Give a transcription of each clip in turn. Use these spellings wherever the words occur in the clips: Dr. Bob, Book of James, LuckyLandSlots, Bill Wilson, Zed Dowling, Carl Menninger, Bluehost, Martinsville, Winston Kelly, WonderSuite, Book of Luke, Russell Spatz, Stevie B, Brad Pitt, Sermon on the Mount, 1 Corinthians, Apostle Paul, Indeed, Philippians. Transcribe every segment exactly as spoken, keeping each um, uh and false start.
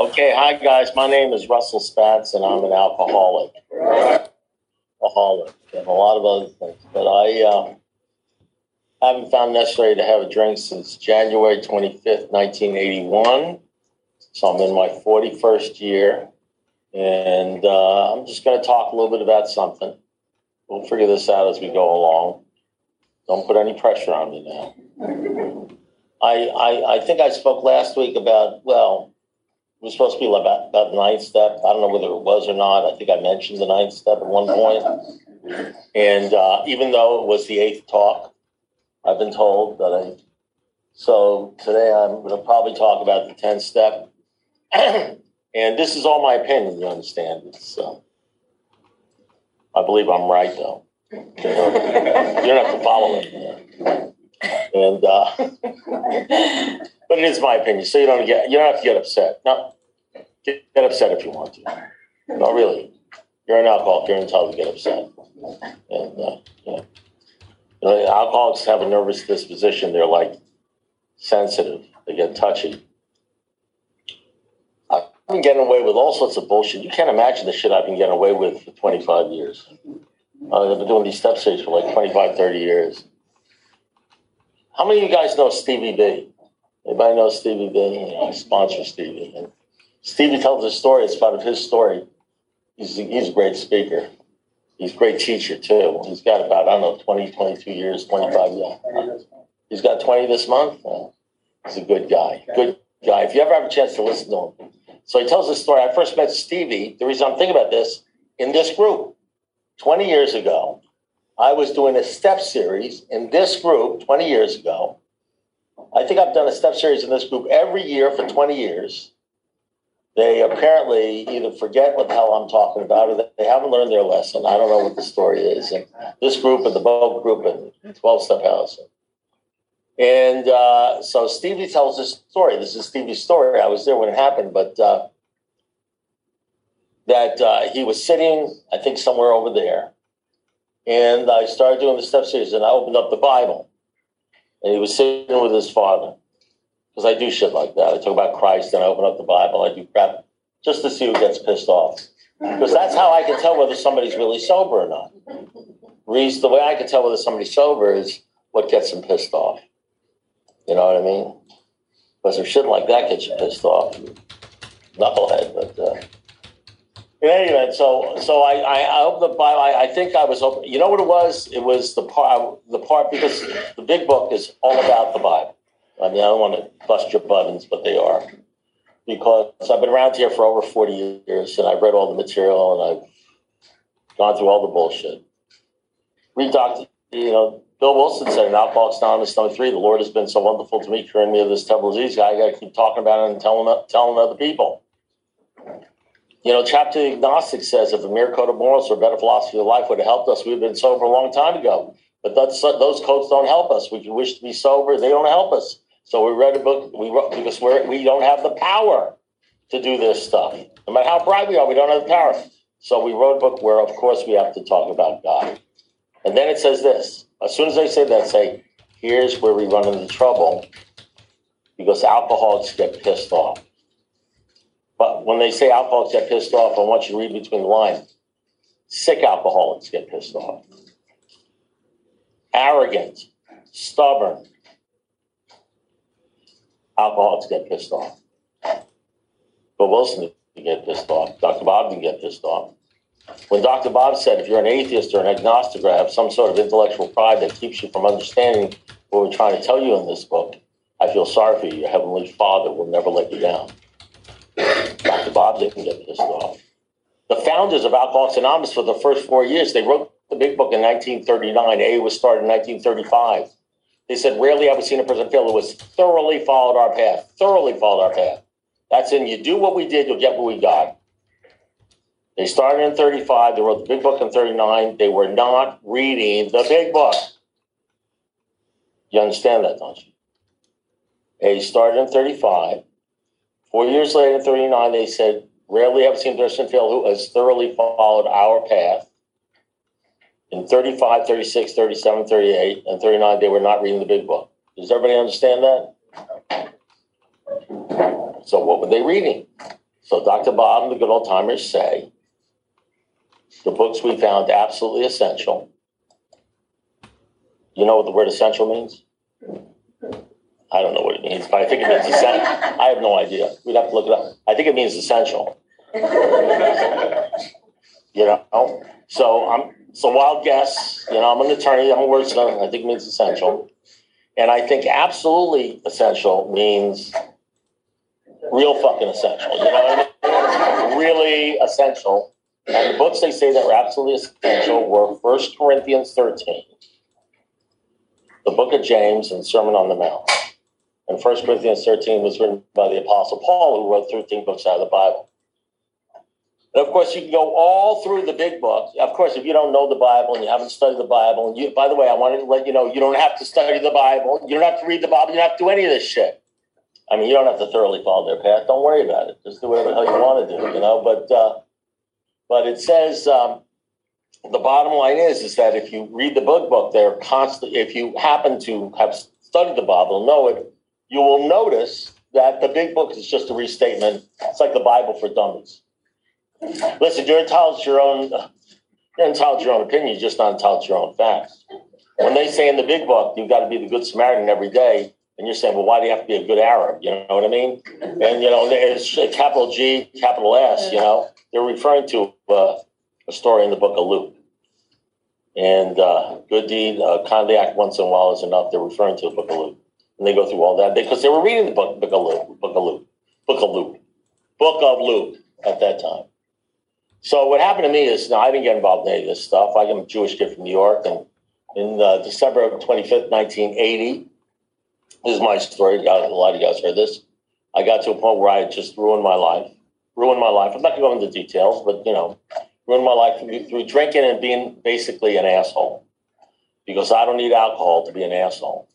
Okay, hi guys, my name is Russell Spatz and I'm an alcoholic. Alcoholic and a lot of other things. But I uh, haven't found necessary to have a drink since January twenty-fifth, nineteen eighty-one. So I'm in my forty-first year. And uh, I'm just going to talk a little bit about something. We'll figure this out as we go along. Don't put any pressure on me now. I, I, I think I spoke last week about, well, it was supposed to be about, about the ninth step. I don't know whether it was or not. I think I mentioned the ninth step at one point. And uh, even though it was the eighth talk, I've been told that I... So today I'm going to probably talk about the tenth step. And this is all my opinion, you understand. It's, uh, I believe I'm right, though. You don't have to follow it. You know. And uh, but it is my opinion, so you don't get you don't have to get upset. No, get, get upset if you want to. No, really, you're an alcoholic. You're entitled to get upset. And uh, yeah, you know, alcoholics have a nervous disposition. They're like sensitive. They get touchy. I've been getting away with all sorts of bullshit. You can't imagine the shit I've been getting away with for twenty-five years. Uh, I've been doing these step series for like twenty-five, thirty years. How many of you guys know Stevie B? Anybody know Stevie B? You know, I sponsor Stevie. And Stevie tells a story. It's part of his story. He's a, he's a great speaker. He's a great teacher, too. He's got about, I don't know, twenty, twenty-two years, twenty-five years. He's got twenty this month. Oh, he's a good guy. Good guy. If you ever have a chance to listen to him. So he tells this story. I first met Stevie. The reason I'm thinking about this, in this group, twenty years ago, I was doing a step series in this group twenty years ago. I think I've done a step series in this group every year for twenty years. They apparently either forget what the hell I'm talking about or they haven't learned their lesson. I don't know what the story is. And this group and the Bob group and twelve-Step House. And uh, so Stevie tells this story. This is Stevie's story. I was there when it happened, but uh, that uh, he was sitting, I think, somewhere over there. And I started doing the step series, and I opened up the Bible. And he was sitting with his father. Because I do shit like that. I talk about Christ, and I open up the Bible. I do crap just to see who gets pissed off. Because that's how I can tell whether somebody's really sober or not. The way I can tell whether somebody's sober is what gets them pissed off. You know what I mean? Because if shit like that gets you pissed off, knucklehead. But uh, Anyway, so so I I opened the Bible. I, I think I was open, you know what it was? It was the part the part because the big book is all about the Bible. I mean, I don't want to bust your buttons, but they are, because I've been around here for over forty years and I've read all the material and I've gone through all the bullshit. Read Doctor, you know, Bill Wilson said in Alcoholics Anonymous number three, the Lord has been so wonderful to me, curing me of this terrible disease. I got to keep talking about it and telling telling other people. You know, chapter the agnostic says, if a mere code of morals or a better philosophy of life would have helped us, we'd have been sober a long time ago. But that's, those codes don't help us. We can wish to be sober. They don't help us. So we read a book we wrote, because we're, we don't have the power to do this stuff. No matter how bright we are, we don't have the power. So we wrote a book where, of course, we have to talk about God. And then it says this. As soon as they say that, say, here's where we run into trouble, because alcoholics get pissed off. But when they say alcoholics get pissed off, I want you to read between the lines. Sick alcoholics get pissed off. Arrogant, stubborn alcoholics get pissed off. Bill Wilson didn't get pissed off. Doctor Bob didn't get pissed off. When Doctor Bob said, if you're an atheist or an agnostic or have some sort of intellectual pride that keeps you from understanding what we're trying to tell you in this book, I feel sorry for you. Your heavenly Father will never let you down. Doctor Bob didn't get pissed off. The founders of Alcoholics Anonymous, for the first four years, they wrote the big book in nineteen thirty-nine. A was started in nineteen thirty-five. They said, rarely have we seen a person fail who has thoroughly followed our path, thoroughly followed our path. That's in you do what we did, you'll get what we got. They started in thirty-five. They wrote the big book in thirty-nine. They were not reading the big book. You understand that, don't you? A started in thirty-five. Four years later, in thirty-nine, they said, rarely have seen a person fail who has thoroughly followed our path. In thirty-five, thirty-six, thirty-seven, thirty-eight, and thirty-nine, they were not reading the big book. Does everybody understand that? So what were they reading? So Doctor Bob and the good old-timers say, the books we found absolutely essential. You know what the word essential means? I don't know what it means, but I think it means essential. I have no idea. We'd have to look it up. I think it means essential. You know? So I'm so wild guess. You know, I'm an attorney. I'm a wordsmith. I think it means essential. And I think absolutely essential means real fucking essential. You know what I mean? Really essential. And the books they say that were absolutely essential were First Corinthians thirteen, the Book of James, and Sermon on the Mount. And First Corinthians thirteen was written by the Apostle Paul, who wrote thirteen books out of the Bible. And, of course, you can go all through the big book. Of course, if you don't know the Bible and you haven't studied the Bible, and you, by the way, I wanted to let you know, you don't have to study the Bible. You don't have to read the Bible. You don't have to do any of this shit. I mean, you don't have to thoroughly follow their path. Don't worry about it. Just do whatever the hell you want to do, you know. But uh, but it says um, the bottom line is, is that if you read the book book, they're constantly, if you happen to have studied the Bible, know it, you will notice that the big book is just a restatement. It's like the Bible for dummies. Listen, you're entitled to your own, you're entitled to your own opinion. You're just not entitled to your own facts. When they say in the big book, you've got to be the good Samaritan every day, and you're saying, well, why do you have to be a good Arab? You know what I mean? And, you know, it's a capital G, capital S, you know. They're referring to uh, a story in the Book of Luke. And uh, good deed, uh, kindly act once in a while is enough. They're referring to the Book of Luke. And they go through all that because they were reading the book, Book of Luke, Book of Luke, Book of Luke, Book of Luke at that time. So what happened to me is, now I didn't get involved in any of this stuff. I'm a Jewish kid from New York, and in uh, December twenty-fifth, nineteen eighty, this is my story. A lot of you guys heard this. I got to a point where I just ruined my life, ruined my life. I'm not going to go into details, but you know, ruined my life through, through drinking and being basically an asshole, because I don't need alcohol to be an asshole.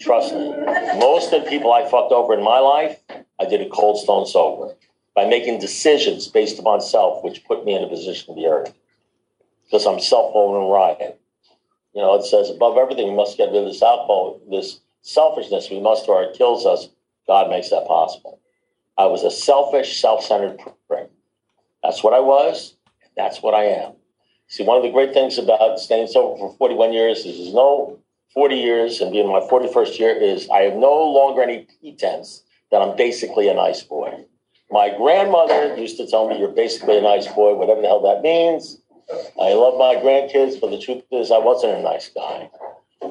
Trust me, most of the people I fucked over in my life, I did it cold stone sober by making decisions based upon self, which put me in a position to be hurt because I'm self-overriding. You know, it says above everything, we must get rid of this alcohol, this selfishness we must or it kills us. God makes that possible. I was a selfish, self-centered prick. That's what I was. And that's what I am. See, one of the great things about staying sober for forty-one years is there's no forty years and being my forty-first year is I have no longer any pretense that I'm basically a nice boy. My grandmother used to tell me, "You're basically a nice boy," whatever the hell that means. I love my grandkids, but the truth is I wasn't a nice guy.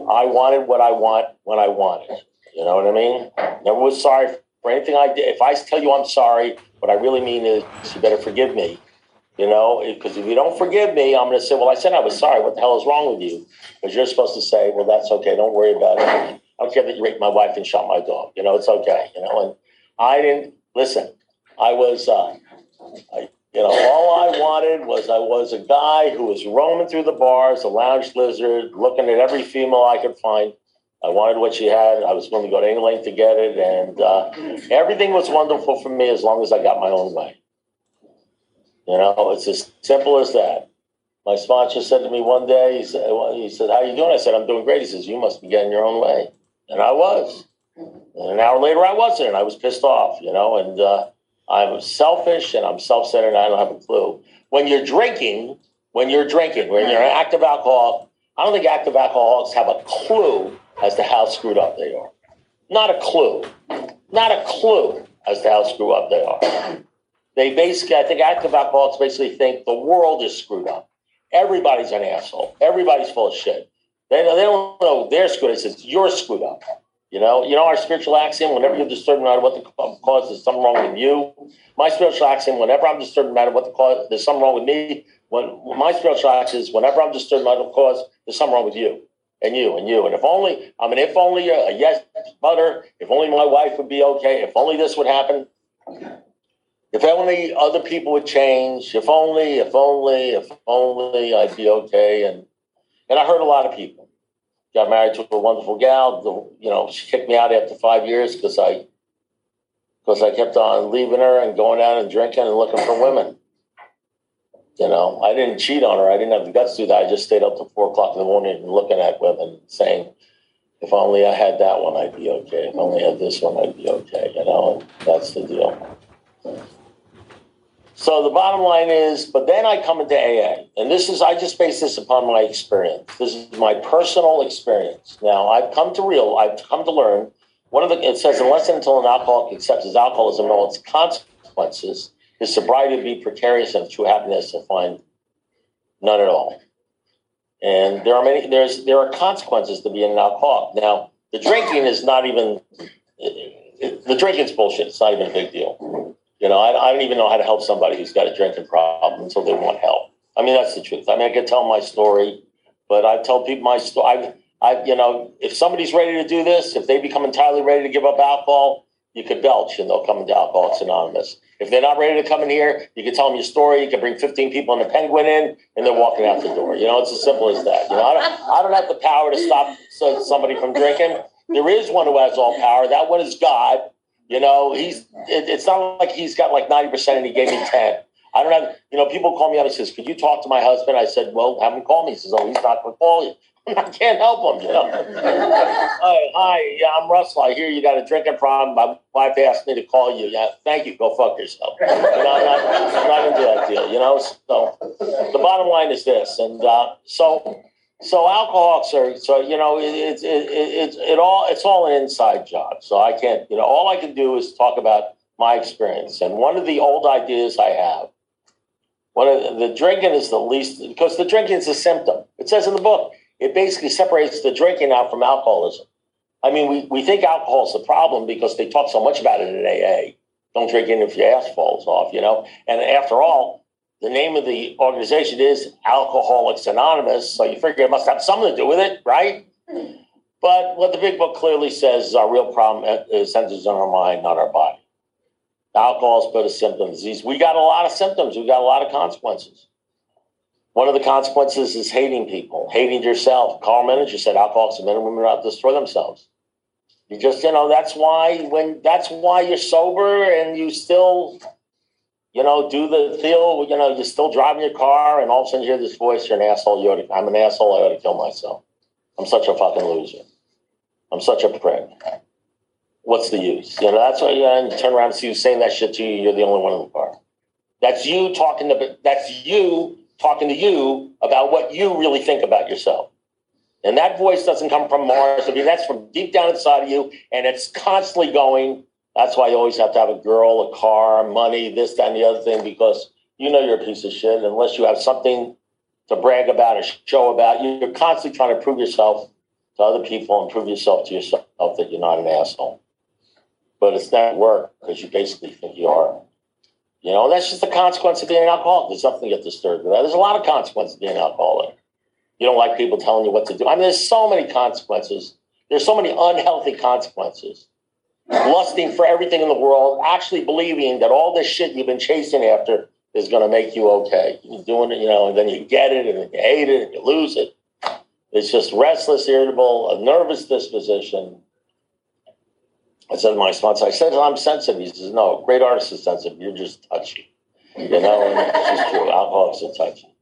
I wanted what I want when I wanted. You know what I mean? Never was sorry for anything I did. If I tell you I'm sorry, what I really mean is you better forgive me. You know, because if you don't forgive me, I'm going to say, well, I said I was sorry. What the hell is wrong with you? Because you're supposed to say, well, that's okay. Don't worry about it. I don't care that you raped my wife and shot my dog. You know, it's okay. You know, and I didn't listen. I was, uh, I, you know, all I wanted was I was a guy who was roaming through the bars, a lounge lizard, looking at every female I could find. I wanted what she had. I was willing to go to any length to get it. And uh, everything was wonderful for me as long as I got my own way. You know, it's as simple as that. My sponsor said to me one day, he said, he said, how are you doing? I said, I'm doing great. He says, you must be getting your own way. And I was. And an hour later, I wasn't. And I was pissed off, you know. And uh, I'm selfish and I'm self-centered and I don't have a clue. When you're drinking, when you're drinking, when you're an active alcoholic, I don't think active alcoholics have a clue as to how screwed up they are. Not a clue. Not a clue as to how screwed up they are. They basically, I think active alcoholics basically think the world is screwed up. Everybody's an asshole. Everybody's full of shit. They, they don't know they're screwed. It says you're screwed up. You know, you know our spiritual axiom, whenever you're disturbed, no matter what the cause, there's something wrong with you. My spiritual axiom, whenever I'm disturbed, no matter what the cause, there's something wrong with me. When my spiritual axiom is whenever I'm disturbed, no matter the cause, there's something wrong with you. And you, and you, and if only, I mean, if only a yes butter, if only my wife would be okay, if only this would happen, if only other people would change, if only, if only, if only I'd be okay. And and I hurt a lot of people. Got married to a wonderful gal, the, you know, she kicked me out after five years because I, because I kept on leaving her and going out and drinking and looking for women. You know, I didn't cheat on her. I didn't have the guts to do that. I just stayed up till four o'clock in the morning and looking at women saying, if only I had that one, I'd be okay. If only I had this one, I'd be okay. You know, and that's the deal. So the bottom line is, but then I come into A A. And this is, I just base this upon my experience. This is my personal experience. Now, I've come to real, I've come to learn. One of the, it says, unless and until an alcoholic accepts his alcoholism and all its consequences, his sobriety would be precarious and true happiness to find none at all. And there are many, there's, there are consequences to being an alcoholic. Now, the drinking is not even, the drinking's bullshit. It's not even a big deal. You know, I, I don't even know how to help somebody who's got a drinking problem until they want help. I mean, that's the truth. I mean, I could tell my story, but I tell people my story. I, I, you know, if somebody's ready to do this, if they become entirely ready to give up alcohol, you could belch and they'll come into Alcoholics Anonymous. If they're not ready to come in here, you can tell them your story. You can bring fifteen people and a penguin in, and they're walking out the door. You know, it's as simple as that. You know, I don't, I don't have the power to stop somebody from drinking. There is one who has all power. That one is God. You know, he's. It, it's not like he's got like ninety percent and he gave me ten. I don't have, you know, people call me up and says, could you talk to my husband? I said, well, have him call me. He says, oh, he's not going to call you. I can't help him. You know? Hi, hi, yeah, I'm Russell. I hear you got a drinking problem. My wife asked me to call you. Yeah, thank you. Go fuck yourself. You know, I'm not, I'm not into that deal. You know. So the bottom line is this, and uh, so so alcoholics are. So you know, it's it, it, it, it all it's all an inside job. So I can't. You know, all I can do is talk about my experience. And one of the old ideas I have. One of the, the drinking is the least because the drinking is a symptom. It says in the book. It basically separates the drinking out from alcoholism. I mean, we, we think alcohol is the problem because they talk so much about it in A A. Don't drink in if your ass falls off, you know. And after all, the name of the organization is Alcoholics Anonymous, so you figure it must have something to do with it, right? But what the big book clearly says is our real problem is centers on our mind, not our body. Alcohol is but a symptom disease. We got a lot of symptoms. We got a lot of consequences. One of the consequences is hating people, hating yourself. Carl Menninger said alcoholics and men and women are out to destroy themselves. You just, you know, that's why when that's why you're sober and you still, you know, do the feel, you know, you're still driving your car and all of a sudden you hear this voice, you're an asshole, you ought to, I'm an asshole, I ought to kill myself. I'm such a fucking loser. I'm such a prick. What's the use? You know, that's why you, know, you turn around and see you saying that shit to you, you're the only one in the car. That's you talking to, that's you talking to you about what you really think about yourself. And that voice doesn't come from Mars. I mean, that's from deep down inside of you, and it's constantly going, That's why you always have to have a girl, a car, money, this, that, and the other thing, because you know you're a piece of shit unless you have something to brag about or show about. You're constantly trying to prove yourself to other people and prove yourself to yourself that you're not an asshole. But it's not work because you basically think you are. You know, that's just the consequence of being an alcoholic. There's nothing to get disturbed about. There's a lot of consequences of being an alcoholic. You don't like people telling you what to do. I mean, there's so many consequences. There's so many unhealthy consequences. Lusting for everything in the world, actually believing that all this shit you've been chasing after is going to make you okay. You're doing it, you know, and then you get it, and then you hate it, and you lose it. It's just restless, irritable, a nervous disposition. I said in my response, I said, I'm sensitive. He says, no, great artists are sensitive. You're just touchy. You know, and it's just true. Alcoholics are touchy.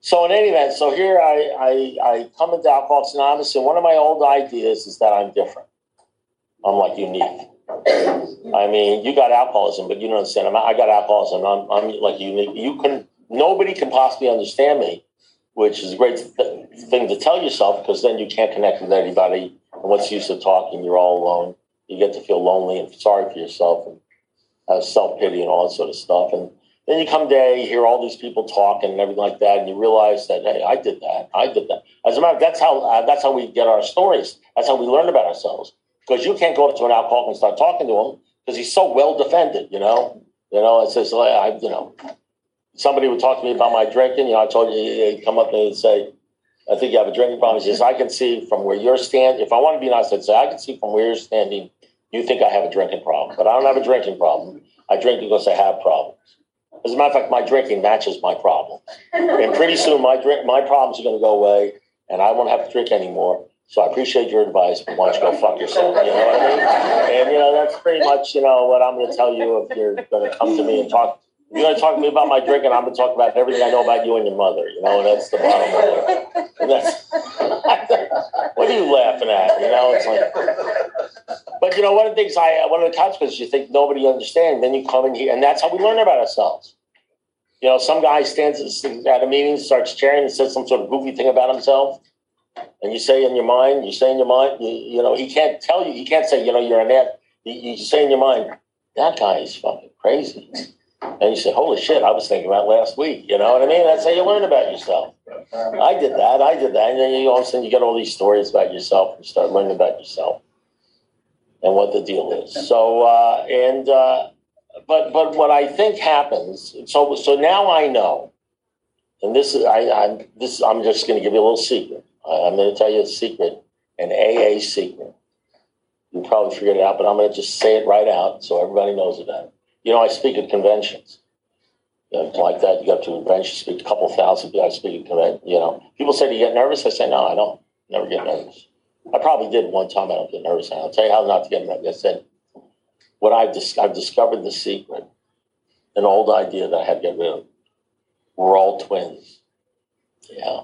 So in any event, so here I, I, I come into Alcoholics Anonymous, and one of my old ideas is that I'm different. I'm like unique. I mean, you got alcoholism, but you don't understand. I'm, I got alcoholism. I'm, I'm like unique. You can, nobody can possibly understand me, which is a great th- thing to tell yourself, because then you can't connect with anybody. And what's used to talking, you're all alone. You get to feel lonely and sorry for yourself and have self-pity and all that sort of stuff. And then you come day, you hear all these people talking and everything like that, and you realize that, hey, I did that. I did that. As a matter of fact, that's how, uh, that's how we get our stories. That's how we learn about ourselves. Because you can't go up to an alcoholic and start talking to him because he's so well defended, you know. You know, it's just like, I, you know, somebody would talk to me about my drinking. You know, I told you, he'd come up and he'd say, I think you have a drinking problem. He says, I can see from where you're standing. If I want to be honest, I'd say, I can see from where you're standing, you think I have a drinking problem. But I don't have a drinking problem. I drink because I have problems. As a matter of fact, my drinking matches my problems. And pretty soon my drink, my problems are going to go away, and I won't have to drink anymore. So I appreciate your advice, but why don't you go fuck yourself, you know what I mean? And, you know, that's pretty much, you know, what I'm going to tell you if you're going to come to me and talk. If you're going to talk to me about my drinking, I'm going to talk about everything I know about you and your mother, you know, and that's the bottom line. And that's, what are you laughing at, you know? It's like, but, you know, one of the things I, one of the consequences, you think nobody understands, then you come in here, and that's how we learn about ourselves. You know, some guy stands at a meeting, starts chairing and says some sort of goofy thing about himself. And you say in your mind, you say in your mind, you, you know, he can't tell you, he can't say, you know, you're an ass. You, you say in your mind, that guy is fucking crazy. And you say, holy shit, I was thinking about last week. You know what I mean? That's how you learn about yourself. I did that, I did that. And then you, all of a sudden you get all these stories about yourself and start learning about yourself and what the deal is. So, uh, and, uh, but but what I think happens, so so now I know, and this is, I, I'm, this, I'm just going to give you a little secret. I'm going to tell you a secret, an A A secret. You probably figured it out, but I'm going to just say it right out so everybody knows about it. You know, I speak at conventions. You know, like that, you go to a convention, speak a couple thousand people. I speak at conventions. You know, people say, do you get nervous? I say, no, I don't. Never get nervous. I probably did one time. I don't get nervous. And I'll tell you how not to get nervous. I said, what I've, dis- I've discovered the secret, an old idea that I had to get rid of. We're all twins. Yeah.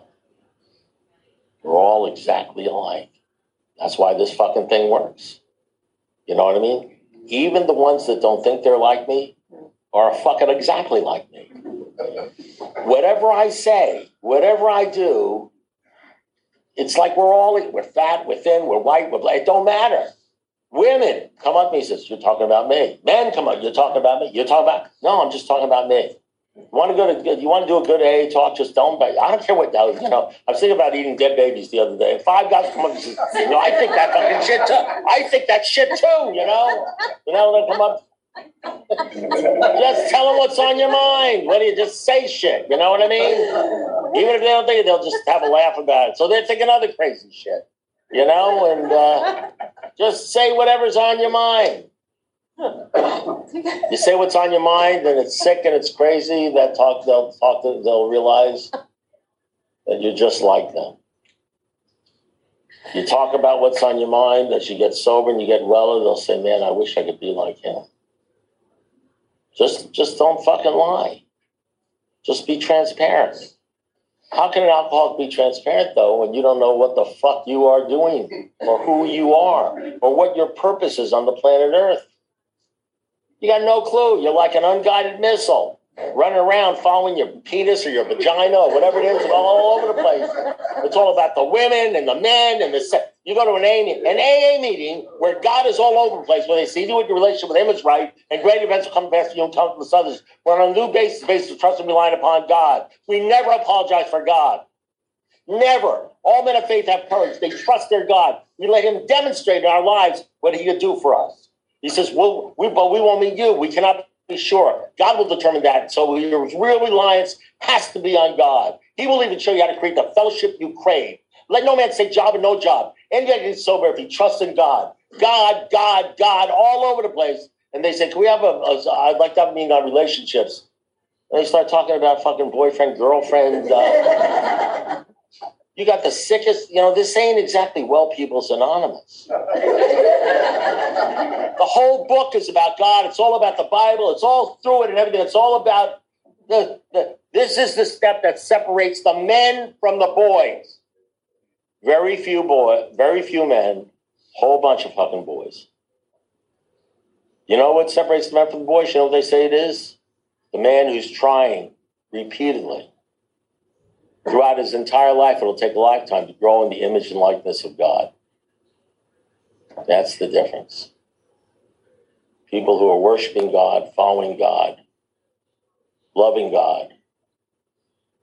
We're all exactly alike. That's why this fucking thing works. You know what I mean? Even the ones that don't think they're like me are fucking exactly like me. Whatever I say, whatever I do, it's like we're all, we're fat, we're thin, we're white, we're black. It don't matter. Women come up to me and says, you're talking about me. Men come up, you're talking about me. You're talking about, no, I'm just talking about me. You want to go to good? You want to do a good A A talk? Just don't. I don't care what that was. You know, I was thinking about eating dead babies the other day, and five guys come up and says, "You know, I think that fucking shit too. I think that shit too." You know, you know, they come up. Just tell them what's on your mind. What do you just say shit? You know what I mean? Even if they don't think it, they'll just have a laugh about it. So they're thinking other crazy shit. You know, and uh, just say whatever's on your mind. You say what's on your mind, and it's sick and it's crazy. That talk, they'll talk, they'll realize that you're just like them. You talk about what's on your mind, that you get sober and you get well, they'll say, "Man, I wish I could be like him." Just, just don't fucking lie. Just be transparent. How can an alcoholic be transparent, though, when you don't know what the fuck you are doing, or who you are, or what your purpose is on the planet Earth? You got no clue. You're like an unguided missile running around following your penis or your vagina or whatever it is all over the place. It's all about the women and the men and the sex. You go to an A A, an A A meeting where God is all over the place, where they see you in your relationship with him is right, and great events will come past you and countless others. We're on a new basis, basis of trust and relying upon God. We never apologize for God. Never. All men of faith have courage. They trust their God. We let him demonstrate in our lives what he can do for us. He says, well, we, but we won't meet you. We cannot be sure. God will determine that. So your real reliance has to be on God. He will even show you how to create the fellowship you crave. Let no man say job and no job. And yet it's sober if he trusts in God. God, God, God, all over the place. And they say, can we have a, a I'd like to have a meeting on relationships. And they start talking about fucking boyfriend, girlfriend. Uh, you got the sickest, you know, this ain't exactly Well People's Anonymous. The whole book is about God. It's all about the Bible. It's all through it and everything. It's all about, the, the this is the step that separates the men from the boys. Very few boy, very few men, whole bunch of fucking boys. You know what separates the men from the boys? You know what they say it is? The man who's trying repeatedly throughout his entire life, it'll take a lifetime to grow in the image and likeness of God. That's the difference. People who are worshiping God, following God, loving God.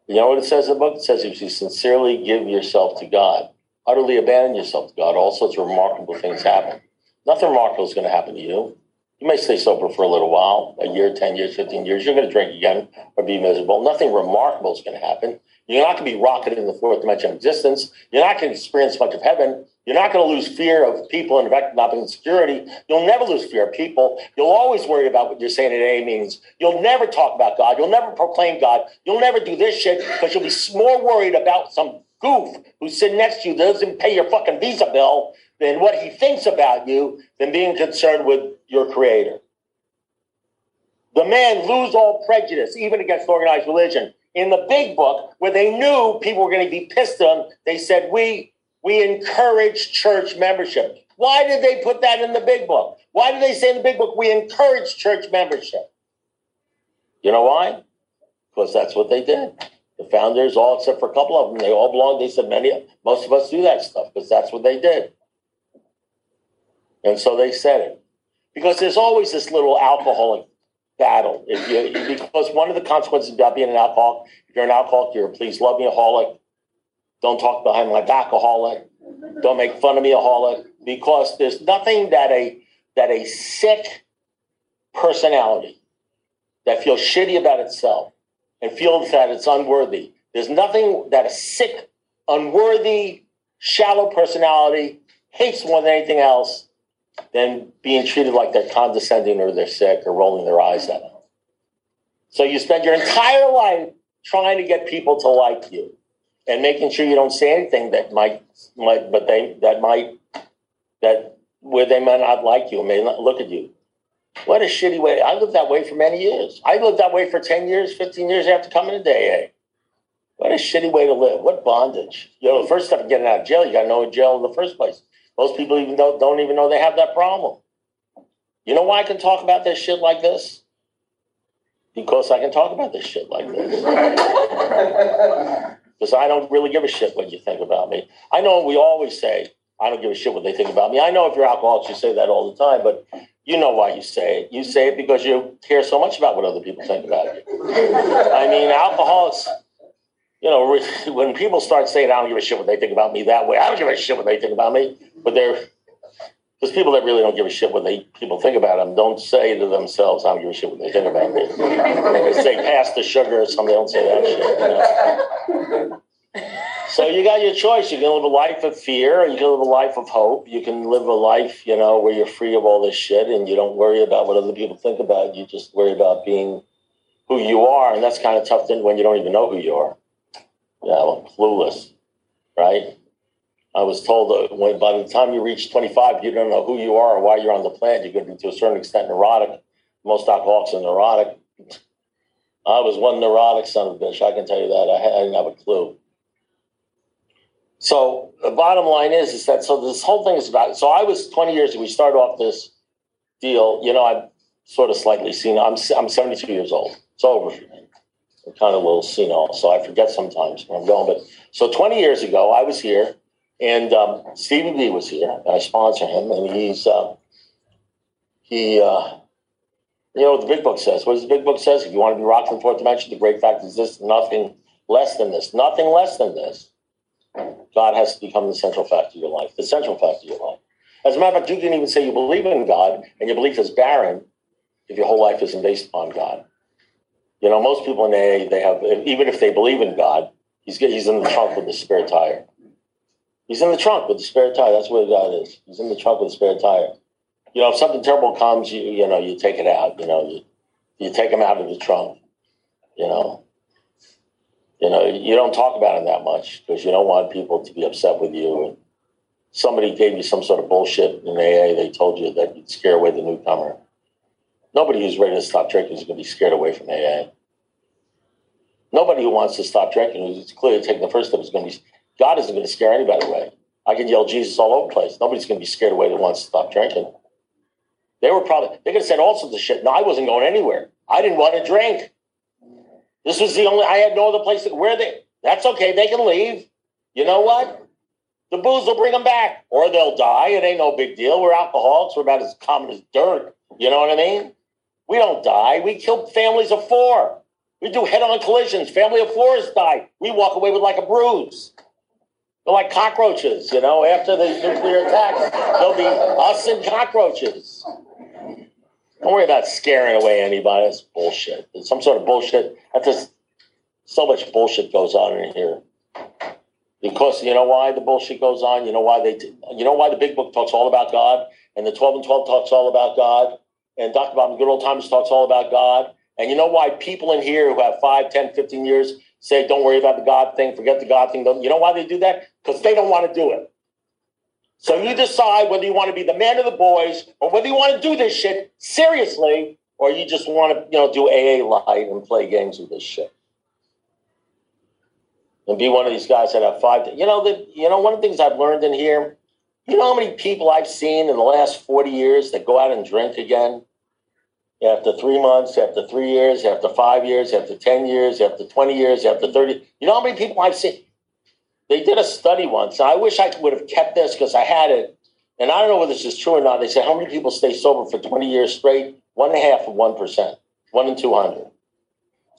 You know what it says in the book? It says if you sincerely give yourself to God, utterly abandon yourself to God, all sorts of remarkable things happen. Nothing remarkable is going to happen to you. You may stay sober for a little while, a year, ten years, fifteen years. You're going to drink again or be miserable. Nothing remarkable is going to happen. You're not going to be rocketed in the fourth dimension of existence. You're not going to experience much of heaven. You're not going to lose fear of people and economic insecurity. You'll never lose fear of people. You'll always worry about what you're saying at A A meetings. You'll never talk about God. You'll never proclaim God. You'll never do this shit, but you'll be more worried about some goof who's sitting next to you that doesn't pay your fucking Visa bill than what he thinks about you than being concerned with your Creator. The man lose all prejudice, even against organized religion. In the big book, where they knew people were going to be pissed at them, they said, we... We encourage church membership. Why did they put that in the big book? Why did they say in the big book, we encourage church membership? You know why? Because that's what they did. The founders, all except for a couple of them, they all belonged. They said many, most of us do that stuff because that's what they did. And so they said it. Because there's always this little alcoholic battle. If you, because one of the consequences about being an alcoholic, if you're an alcoholic, you're a please love me aholic. Don't talk behind my back-aholic. Don't make fun of me-aholic. Because there's nothing that a that a sick personality that feels shitty about itself and feels that it's unworthy. There's nothing that a sick, unworthy, shallow personality hates more than anything else than being treated like they're condescending or they're sick or rolling their eyes at them. So you spend your entire life trying to get people to like you. And making sure you don't say anything that might, might, but they that might, that where they might not like you, may not look at you. What a shitty way! I lived that way for many years. I lived that way for ten years, fifteen years after coming to A A. What a shitty way to live! What bondage! You know, the first step of getting out of jail, you got to know in jail in the first place. Most people even don't, don't even know they have that problem. You know why I can talk about this shit like this? Because I can talk about this shit like this. Because I don't really give a shit what you think about me. I know we always say, I don't give a shit what they think about me. I know if you're alcoholics, you say that all the time, but you know why you say it. You say it because you care so much about what other people think about you. I mean, alcoholics, you know, when people start saying, I don't give a shit what they think about me that way, I don't give a shit what they think about me, but they're, because people that really don't give a shit what they people think about them don't say to themselves, I don't give a shit what they think about me. They say pass the sugar or something, they don't say that shit. You know? So you got your choice. You can live a life of fear, or you can live a life of hope. You can live a life, you know, where you're free of all this shit and you don't worry about what other people think about. You just worry about being who you are, and that's kind of tough when you don't even know who you are. Yeah, well, clueless, right? I was told that when, by the time you reach twenty-five, you don't know who you are or why you're on the planet. You're going to be, to a certain extent, neurotic. Most alcoholics are neurotic. I was one neurotic son of a bitch. I can tell you that. I, I didn't have a clue. So the bottom line is, is that so this whole thing is about. So I was twenty years. We started off this deal. You know, I'm sort of slightly senile. I'm I'm seventy-two years old. It's over for me. I'm kind of a little senile, so I forget sometimes where I'm going. But so twenty years ago, I was here. And um, Stevie B was here. I sponsor him, and he's uh, he. Uh, you know what the big book says? What does the big book says? If you want to be rocked in the fourth dimension, the great fact is this: nothing less than this, nothing less than this. God has to become the central fact of your life, the central fact of your life. As a matter of fact, you can even say you believe in God, and your belief is barren if your whole life isn't based upon God. You know, most people in A A, they have, even if they believe in God, he's he's in the trunk with the spare tire. He's in the trunk with the spare tire. That's where God is. He's in the trunk with the spare tire. You know, if something terrible comes, you you know, you take it out. You know, you, you take him out of the trunk. You know, you know, you don't talk about him that much because you don't want people to be upset with you. And somebody gave you some sort of bullshit in A A. They told you that you'd scare away the newcomer. Nobody who's ready to stop drinking is going to be scared away from A A. Nobody who wants to stop drinking, who's clearly taking the first step, is going to be. God isn't going to scare anybody away. I can yell Jesus all over the place. Nobody's going to be scared away that wants to stop drinking. They were probably, they could have said all sorts of shit. No, I wasn't going anywhere. I didn't want to drink. This was the only, I had no other place to, where they, that's okay, they can leave. You know what? The booze will bring them back. Or they'll die. It ain't no big deal. We're alcoholics. We're about as common as dirt. You know what I mean? We don't die. We kill families of four. We do head-on collisions. Family of fours die. We walk away with like a bruise. They're like cockroaches, you know, after the nuclear attacks. They'll be us and cockroaches. Don't worry about scaring away anybody. That's bullshit. It's some sort of bullshit. That's just, so much bullshit goes on in here. Because you know why the bullshit goes on? You know why they? T- you know why the big book talks all about God? And the twelve and twelve talks all about God? And Doctor Bob in Good Old Times talks all about God? And you know why people in here who have five, ten, fifteen years say, don't worry about the God thing, forget the God thing. You know why they do that? Because they don't want to do it. So you decide whether you want to be the man of the boys or whether you want to do this shit seriously or you just want to, you know, do A A light and play games with this shit. And be one of these guys that have five. You know, the, you know, one of the things I've learned in here, you know how many people I've seen in the last forty years that go out and drink again? After three months, after three years, after five years, after ten years, after twenty years, after thirty. You know how many people I've seen? They did a study once. I wish I would have kept this because I had it. And I don't know whether this is true or not. They said, how many people stay sober for twenty years straight? One and a half of one percent. One in two hundred.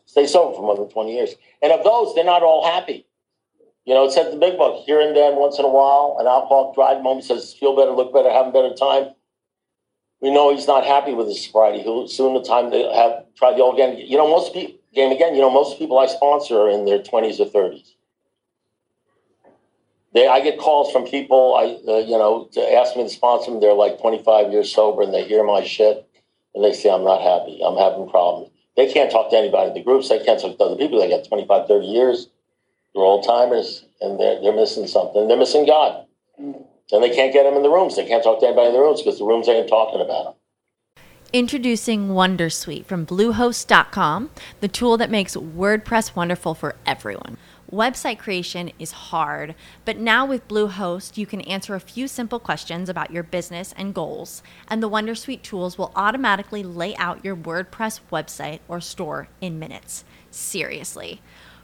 Stay sober for more than twenty years. And of those, they're not all happy. You know, it said in the big book, here and then, once in a while, an alcoholic drives home and says, feel better, look better, have a better time. We know he's not happy with his sobriety. He'll soon the time they have tried the old game. You know, most people game again, you know, most people I sponsor are in their twenties or thirties. They I get calls from people I uh, you know, to ask me to sponsor them. They're like twenty-five years sober and they hear my shit and they say, I'm not happy. I'm having problems. They can't talk to anybody in the groups, they can't talk to other people. They got twenty-five, thirty years, they're old timers, and they're they're missing something. They're missing God. And they can't get them in the rooms. They can't talk to anybody in the rooms because the rooms ain't talking about them. Introducing WonderSuite from Bluehost dot com, the tool that makes WordPress wonderful for everyone. Website creation is hard, but now with Bluehost, you can answer a few simple questions about your business and goals, and the WonderSuite tools will automatically lay out your WordPress website or store in minutes. Seriously.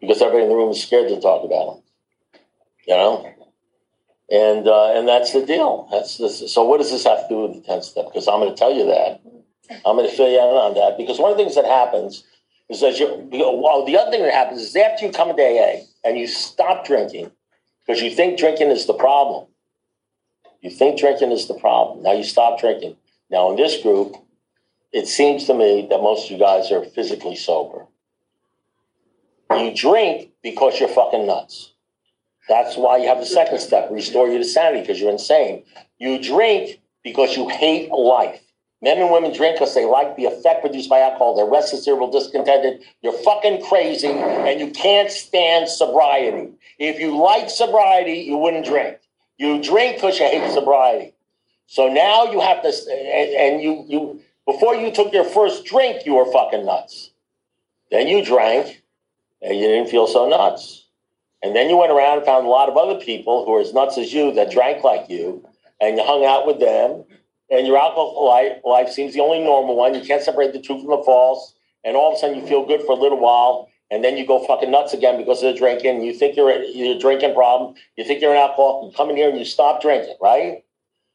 Because everybody in the room is scared to talk about them. You know? And uh, and that's the deal. That's this. So what does this have to do with the tenth step? Because I'm going to tell you that. I'm going to fill you in on that. Because one of the things that happens is that you, well, the other thing that happens is after you come to A A and you stop drinking, because you think drinking is the problem. You think drinking is the problem. Now you stop drinking. Now in this group, it seems to me that most of you guys are physically sober. You drink because you're fucking nuts. That's why you have the second step, restore you to sanity, because you're insane. You drink because you hate life. Men and women drink because they like the effect produced by alcohol. They're restless, irritable, discontented. You're fucking crazy, and you can't stand sobriety. If you like sobriety, you wouldn't drink. You drink because you hate sobriety. So now you have to, and, and you, you, before you took your first drink, you were fucking nuts. Then you drank, and you didn't feel so nuts. And then you went around and found a lot of other people who are as nuts as you that drank like you, and you hung out with them, and your alcohol life, life seems the only normal one. You can't separate the truth from the false, and all of a sudden you feel good for a little while, and then you go fucking nuts again because of the drinking. You think you're a drinking problem. You think you're an alcoholic. You come in here and you stop drinking, right?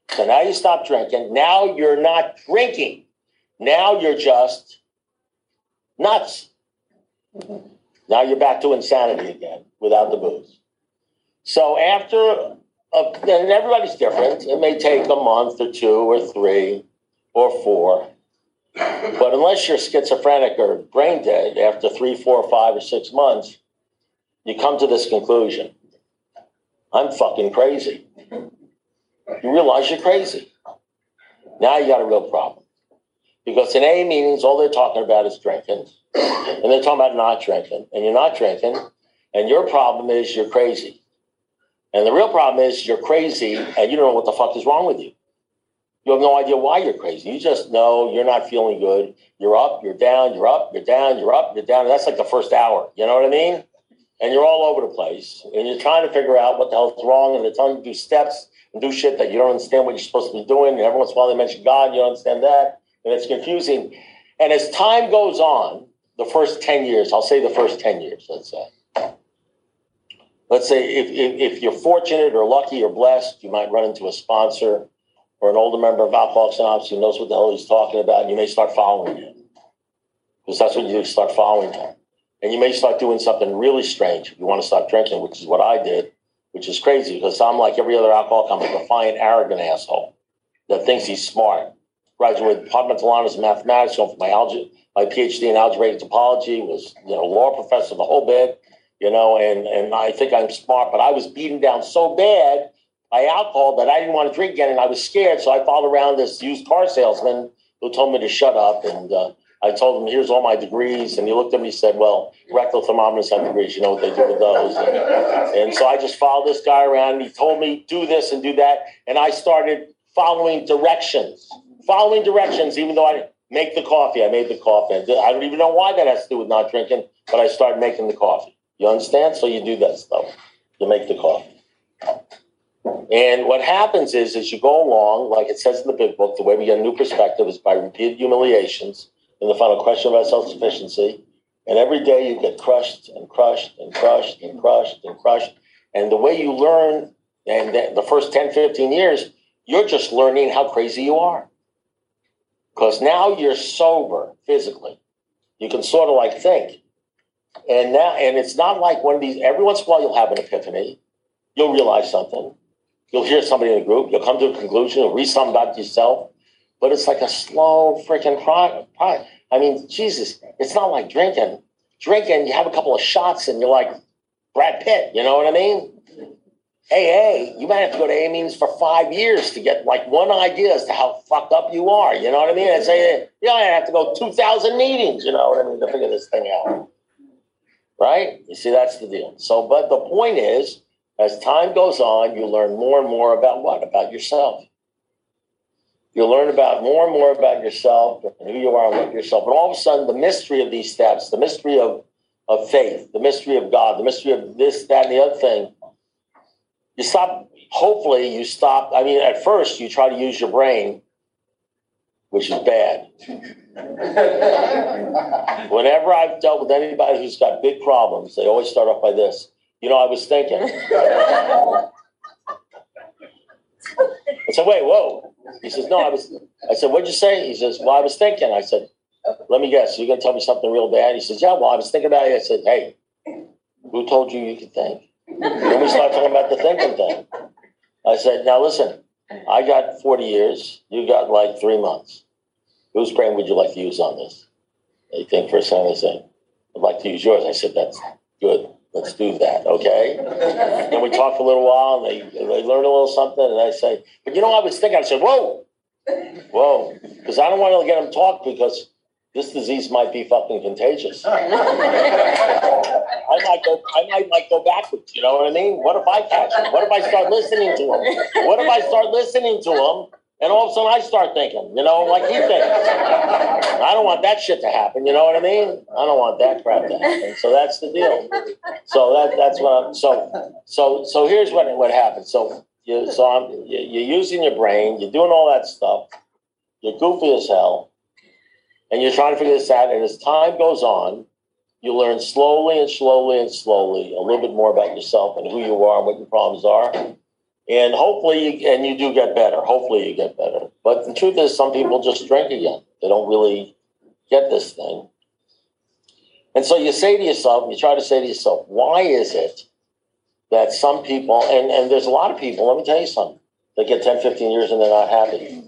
So now you stop drinking. Now you're not drinking. Now you're just nuts. Now you're back to insanity again without the booze. So after, a, and everybody's different. It may take a month or two or three or four. But unless you're schizophrenic or brain dead, after three, four, five, or six months, you come to this conclusion. I'm fucking crazy. You realize you're crazy. Now you got a real problem. Because in A A meetings, all they're talking about is drinking. And they're talking about not drinking. And you're not drinking. And your problem is you're crazy. And the real problem is you're crazy and you don't know what the fuck is wrong with you. You have no idea why you're crazy. You just know you're not feeling good. You're up, you're down, you're up, you're down, you're up, you're down. And that's like the first hour. You know what I mean? And you're all over the place. And you're trying to figure out what the hell's wrong. And they're telling you to do steps and do shit that you don't understand what you're supposed to be doing. And every once in a while they mention God, you don't understand that. And it's confusing. And as time goes on, the first ten years, I'll say the first ten years, let's say. Let's say if, if, if you're fortunate or lucky or blessed, you might run into a sponsor or an older member of Alcoholics Anonymous who knows what the hell he's talking about, and you may start following him. Because that's what you do, start following him. And you may start doing something really strange if you want to stop drinking, which is what I did, which is crazy, because I'm like every other alcoholic. I'm a defiant, arrogant asshole that thinks he's smart. Graduated with departmental honors in mathematics, going for my algebra, my PhD in algebraic topology, was, you know, law professor, the whole bit, you know, and, and I think I'm smart, but I was beaten down so bad by alcohol that I didn't want to drink again, and I was scared, so I followed around this used car salesman who told me to shut up, and uh, I told him, here's all my degrees, and he looked at me and said, well, rectal thermometers have degrees, you know what they do with those, and, and so I just followed this guy around, and he told me, do this and do that, and I started following directions. Following directions, even though I didn't make the coffee, I made the coffee. I don't even know why that has to do with not drinking, but I started making the coffee. You understand? So you do that stuff. You make the coffee. And what happens is, as you go along, like it says in the big book, the way we get a new perspective is by repeated humiliations in the final question of our self-sufficiency. And every day you get crushed and crushed and crushed and crushed and crushed. And the way you learn, and the first ten, fifteen years, you're just learning how crazy you are. Because now you're sober physically. You can sort of like think. And now, and it's not like one of these, every once in a while you'll have an epiphany. You'll realize something. You'll hear somebody in a group. You'll come to a conclusion. You'll read something about yourself. But it's like a slow freaking product. I mean, Jesus, it's not like drinking. Drinking, you have a couple of shots and you're like Brad Pitt. You know what I mean? A A, you might have to go to A A meetings for five years to get like one idea as to how fucked up you are. You know what I mean? I'd say, you know, I have to go two thousand meetings, you know what I mean, to figure this thing out. Right? You see, that's the deal. So, but the point is, as time goes on, you learn more and more about what? About yourself. You learn about more and more about yourself and who you are and what yourself. And all of a sudden, the mystery of these steps, the mystery of, of faith, the mystery of God, the mystery of this, that, and the other thing, You stop, hopefully you stop, I mean, at first you try to use your brain, which is bad. Whenever I've dealt with anybody who's got big problems, they always start off by this. You know, I was thinking. said, wait, whoa. He says, no, I was, I said, what'd you say? He says, well, I was thinking. I said, let me guess. You're going to tell me something real bad? He says, yeah, well, I was thinking about it. I said, hey, who told you you could think? Then we started talking about the thinking thing. I said, now listen, I got forty years. You got like three months. Whose brain would you like to use on this? They think for a second. They say, I'd like to use yours. I said, that's good. Let's do that, okay? Then we talk a little while, and they, they learn a little something, and I say, but you know, I was thinking, I said, whoa, whoa, because I don't want to get them talk because this disease might be fucking contagious. I might go, I might like go backwards, you know what I mean? What if I catch them? What if I start listening to them? What if I start listening to them, and all of a sudden I start thinking, you know, like he thinks. I don't want that shit to happen, you know what I mean? I don't want that crap to happen. So that's the deal. So that that's what I'm, so so so here's what what happens. So you so I'm you're using your brain, you're doing all that stuff, you're goofy as hell, and you're trying to figure this out, and as time goes on, you learn slowly and slowly and slowly a little bit more about yourself and who you are and what your problems are. And hopefully, and you do get better. Hopefully you get better. But the truth is, some people just drink again. They don't really get this thing. And so you say to yourself, you try to say to yourself, why is it that some people, and, and there's a lot of people, let me tell you something, they get ten, fifteen years and they're not happy.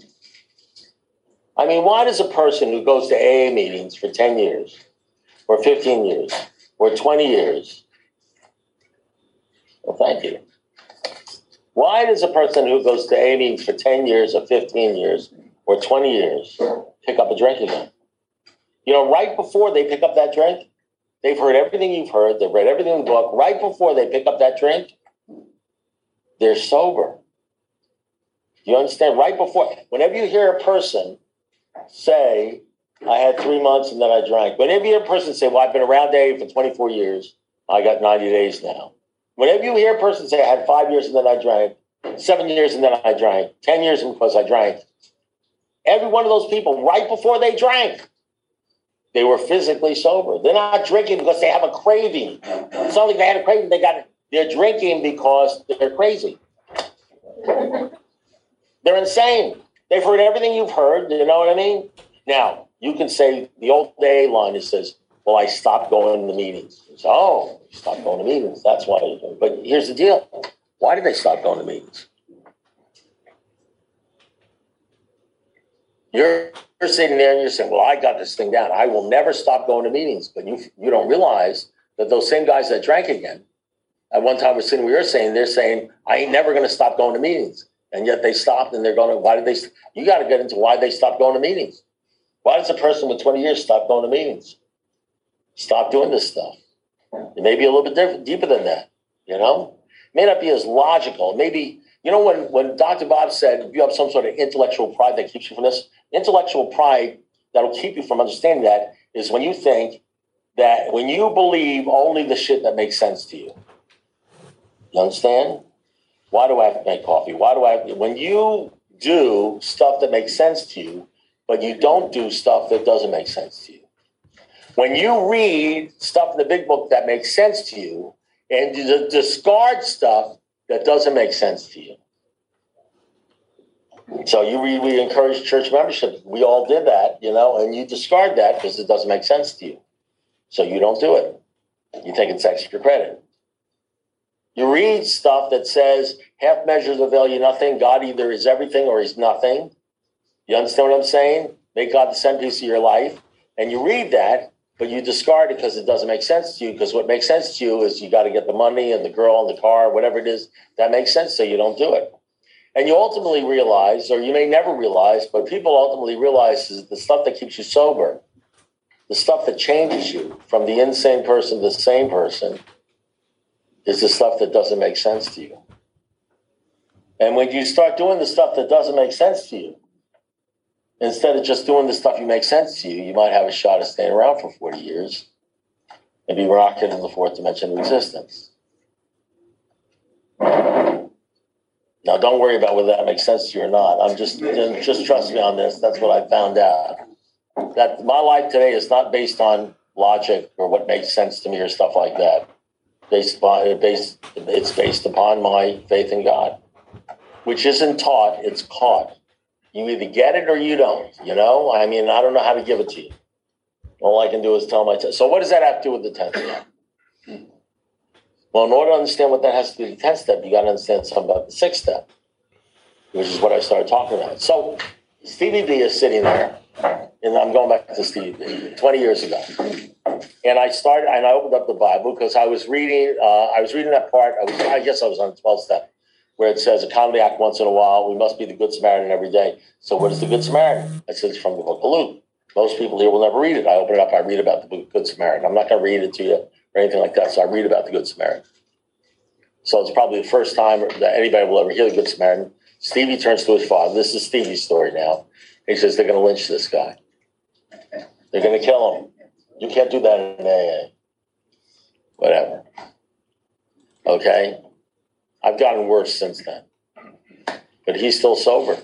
I mean, why does a person who goes to A A meetings for ten years, or fifteen years, or twenty years, well, thank you. Why does a person who goes to A A meetings for ten years or fifteen years or twenty years pick up a drink again? You know, right before they pick up that drink, they've heard everything you've heard. They've read everything in the book. Right before they pick up that drink, they're sober. You understand? Right before, whenever you hear a person say, I had three months and then I drank. Whenever you hear a person say, well, I've been around A A for twenty-four years. I got ninety days now. Whenever you hear a person say, I had five years and then I drank, seven years and then I drank, ten years because I drank, every one of those people, right before they drank, they were physically sober. They're not drinking because they have a craving. It's not like they had a craving. They got, they're drinking because they're crazy. They're insane. They've heard everything you've heard. You know what I mean? Now, you can say the old A line, it says, well, I stopped going to the meetings. So, oh, you stopped going to meetings. That's why you do. But here's the deal. Why did they stop going to meetings? You're, you're sitting there and you're saying, well, I got this thing down. I will never stop going to meetings. But you you don't realize that those same guys that drank again, at one time we're sitting where you're saying, they're saying, I ain't never going to stop going to meetings. And yet they stopped and they're going to, why did they, you got to get into why they stopped going to meetings. Why does a person with twenty years stop going to meetings? Stop doing this stuff. It may be a little bit different, deeper than that, you know? It may not be as logical. Maybe, you know, when, when Doctor Bob said you have some sort of intellectual pride that keeps you from this, intellectual pride that will keep you from understanding that is when you think that when you believe only the shit that makes sense to you. You understand? Why do I have to make coffee? Why do I have to, when you do stuff that makes sense to you, but you don't do stuff that doesn't make sense to you. When you read stuff in the big book that makes sense to you and you discard stuff that doesn't make sense to you. So you read, we encourage church membership. We all did that, you know, and you discard that because it doesn't make sense to you. So you don't do it. You think it's extra credit. You read stuff that says half measures avail you nothing. God either is everything or he's nothing. You understand what I'm saying? Make God the centerpiece of your life. And you read that. But you discard it because it doesn't make sense to you, because what makes sense to you is you got to get the money and the girl and the car, whatever it is, that makes sense, so you don't do it. And you ultimately realize, or you may never realize, but people ultimately realize is the stuff that keeps you sober, the stuff that changes you from the insane person to the sane person is the stuff that doesn't make sense to you. And when you start doing the stuff that doesn't make sense to you, instead of just doing the stuff that makes sense to you, you might have a shot at staying around for forty years and be rocketed in the fourth dimension of existence. Now, don't worry about whether that makes sense to you or not. I'm just, just trust me on this. That's what I found out. That my life today is not based on logic or what makes sense to me or stuff like that. Based upon, based, it's based upon my faith in God. which isn't taught, it's caught. You either get it or you don't, you know? I mean, I don't know how to give it to you. All I can do is tell my tenth. So what does that have to do with the tenth step? Well, in order to understand what that has to do with the tenth step, you got to understand something about the sixth step, which is what I started talking about. So Stevie B is sitting there, and I'm going back to Stevie B, twenty years ago. And I started, and I opened up the Bible because I was reading, uh, I was reading that part, I, was, I guess I was on the twelfth step, where it says, a comedy act once in a while, we must be the Good Samaritan every day. So what is the Good Samaritan? I said, it's from the Book of Luke. Most people here will never read it. I open it up, I read about the Good Samaritan. I'm not going to read it to you or anything like that, so I read about the Good Samaritan. So it's probably the first time that anybody will ever hear the Good Samaritan. Stevie turns to his father. This is Stevie's story now. He says, they're going to lynch this guy. They're going to kill him. You can't do that in A A. Whatever. Okay? I've gotten worse since then. But he's still sober.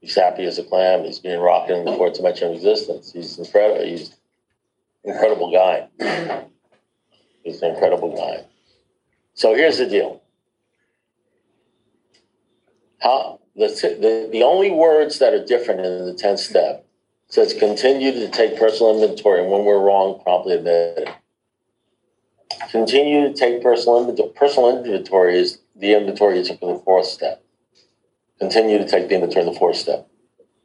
He's happy as a clam. He's being rocketed in the fourth dimension of existence. He's incredible. He's an incredible guy. He's an incredible guy. So here's the deal. How the, the, the only words that are different in the tenth step says continue to take personal inventory, and when we're wrong, promptly admit it. Continue to take personal inventory. Personal inventory is the inventory you took in the fourth step. Continue to take the inventory in the fourth step.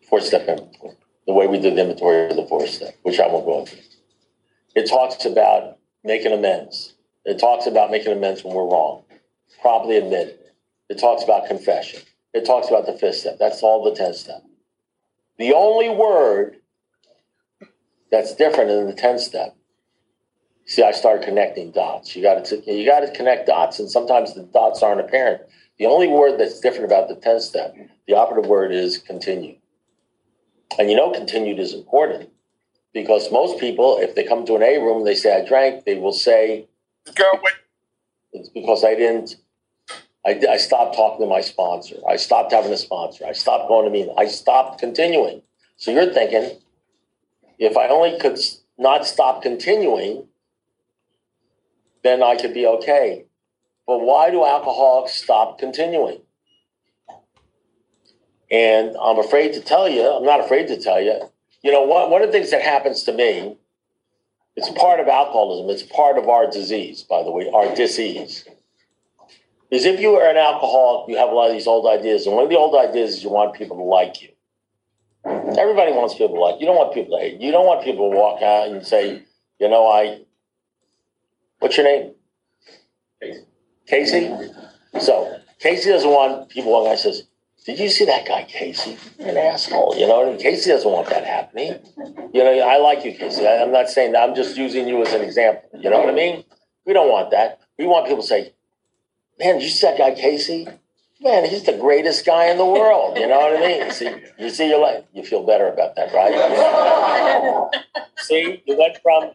Fourth step inventory. The way we did the inventory of the fourth step, which I won't go into. It talks about making amends. It talks about making amends when we're wrong. Promptly admit it. It talks about confession. It talks about the fifth step. That's all the tenth step. The only word that's different in the tenth step. See, I started connecting dots. You got to you got to connect dots, and sometimes the dots aren't apparent. The only word that's different about the tenth step, the operative word is continue. And you know continued is important because most people, if they come to an A room and they say, I drank, they will say, go away. It's because I didn't. I, I stopped talking to my sponsor. I stopped having a sponsor. I stopped going to meetings. I stopped continuing. So you're thinking, if I only could not stop continuing, then I could be okay. But why do alcoholics stop continuing? And I'm afraid to tell you, I'm not afraid to tell you, you know, one, one of the things that happens to me, it's part of alcoholism. It's part of our disease, by the way, our disease. Is if you are an alcoholic, you have a lot of these old ideas. And one of the old ideas is you want people to like you. Everybody wants people to like you. You don't want people to hate you. You don't want people to walk out and say, you know, I, what's your name? Casey. Casey? So Casey doesn't want people walking out and says, did you see that guy, Casey? You're an asshole. You know what I mean? Casey doesn't want that happening. You know, I like you, Casey. I'm not saying that. I'm just using you as an example. You know what I mean? We don't want that. We want people to say, man, did you see that guy, Casey? Man, he's the greatest guy in the world. You know what I mean? See, you see your life. You feel better about that, right? See, you went from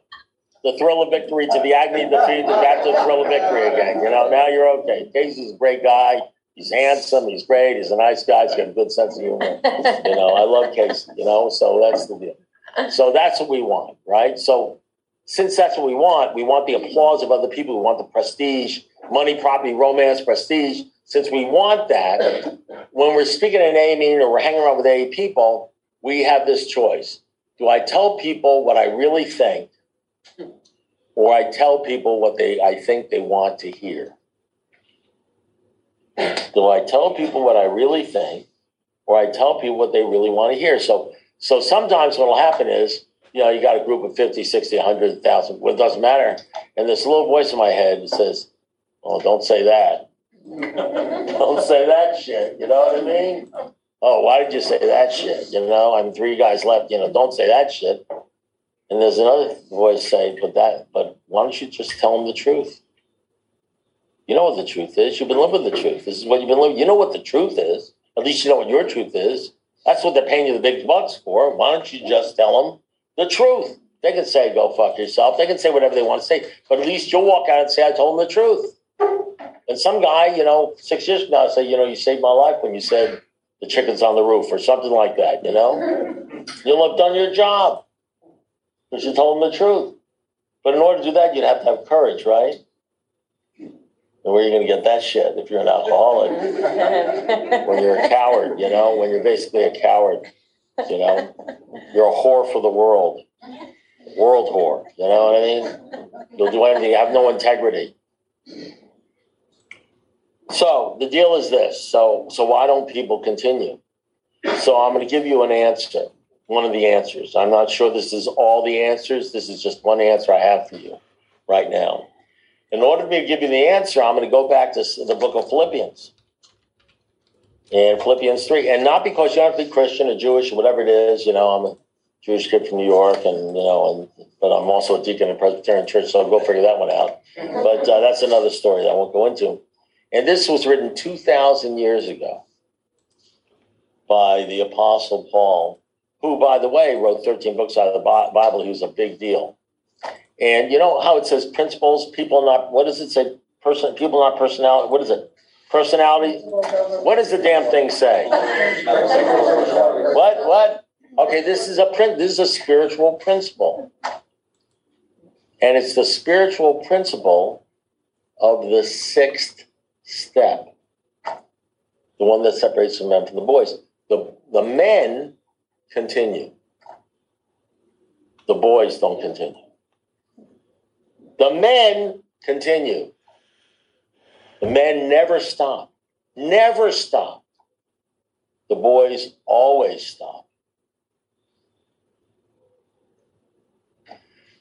the thrill of victory to the agony of defeat and back to the thrill of victory again. You know, now you're okay. Casey's a great guy. He's handsome. He's great. He's a nice guy. He's got a good sense of humor. You know, I love Casey, you know, so that's the deal. So that's what we want, right? So since that's what we want, we want the applause of other people. We want the prestige. Money, property, romance, prestige. Since we want that, when we're speaking at an A A meeting or we're hanging around with A A people, we have this choice. Do I tell people what I really think, or I tell people what they I think they want to hear? Do I tell people what I really think, or I tell people what they really want to hear? So, so sometimes what will happen is, you know, you got a group of fifty, sixty, one hundred thousand, well, it doesn't matter. And this little voice in my head says, oh, don't say that. Don't say that shit. You know what I mean? Oh, why did you say that shit? You know, I'm three guys left. You know, don't say that shit. And there's another voice saying, but that, but why don't you just tell them the truth? You know what the truth is. You've been living the truth. This is what you've been living. You know what the truth is. At least you know what your truth is. That's what they're paying you the big bucks for. Why don't you just tell them the truth? They can say, go fuck yourself. They can say whatever they want to say. But at least you'll walk out and say, I told them the truth. And some guy, you know, six years from now, say, you know, you saved my life when you said the chicken's on the roof or something like that, you know? You'll have done your job because you told them the truth. But in order to do that, you'd have to have courage, right? So where are you going to get that shit if you're an alcoholic? When you're a coward, you know, when you're basically a coward, you know, you're a whore for the world, world whore, you know what I mean? You'll do anything, you have no integrity. So the deal is this, so, so why don't people continue? So I'm going to give you an answer, one of the answers. I'm not sure this is all the answers. This is just one answer I have for you right now. In order for me to give you the answer, I'm going to go back to the book of Philippians. And Philippians three. And not because you have to be Christian or Jewish or whatever it is. You know, I'm a Jewish kid from New York, and, you know, and, but I'm also a deacon in a Presbyterian church, so I'll go figure that one out. But uh, that's another story that I won't go into. And this was written two thousand years ago by the Apostle Paul, who, by the way, wrote thirteen books out of the Bible. He was a big deal. And you know how it says principles, people not, what does it say? Person, people not personality. What is it? Personality. What does the damn thing say? What? What? Okay, this is a print. This is a spiritual principle. And it's the spiritual principle of the sixth step. The one that separates the men from the boys. The, the men continue. The boys don't continue. The men continue. The men never stop. Never stop. The boys always stop.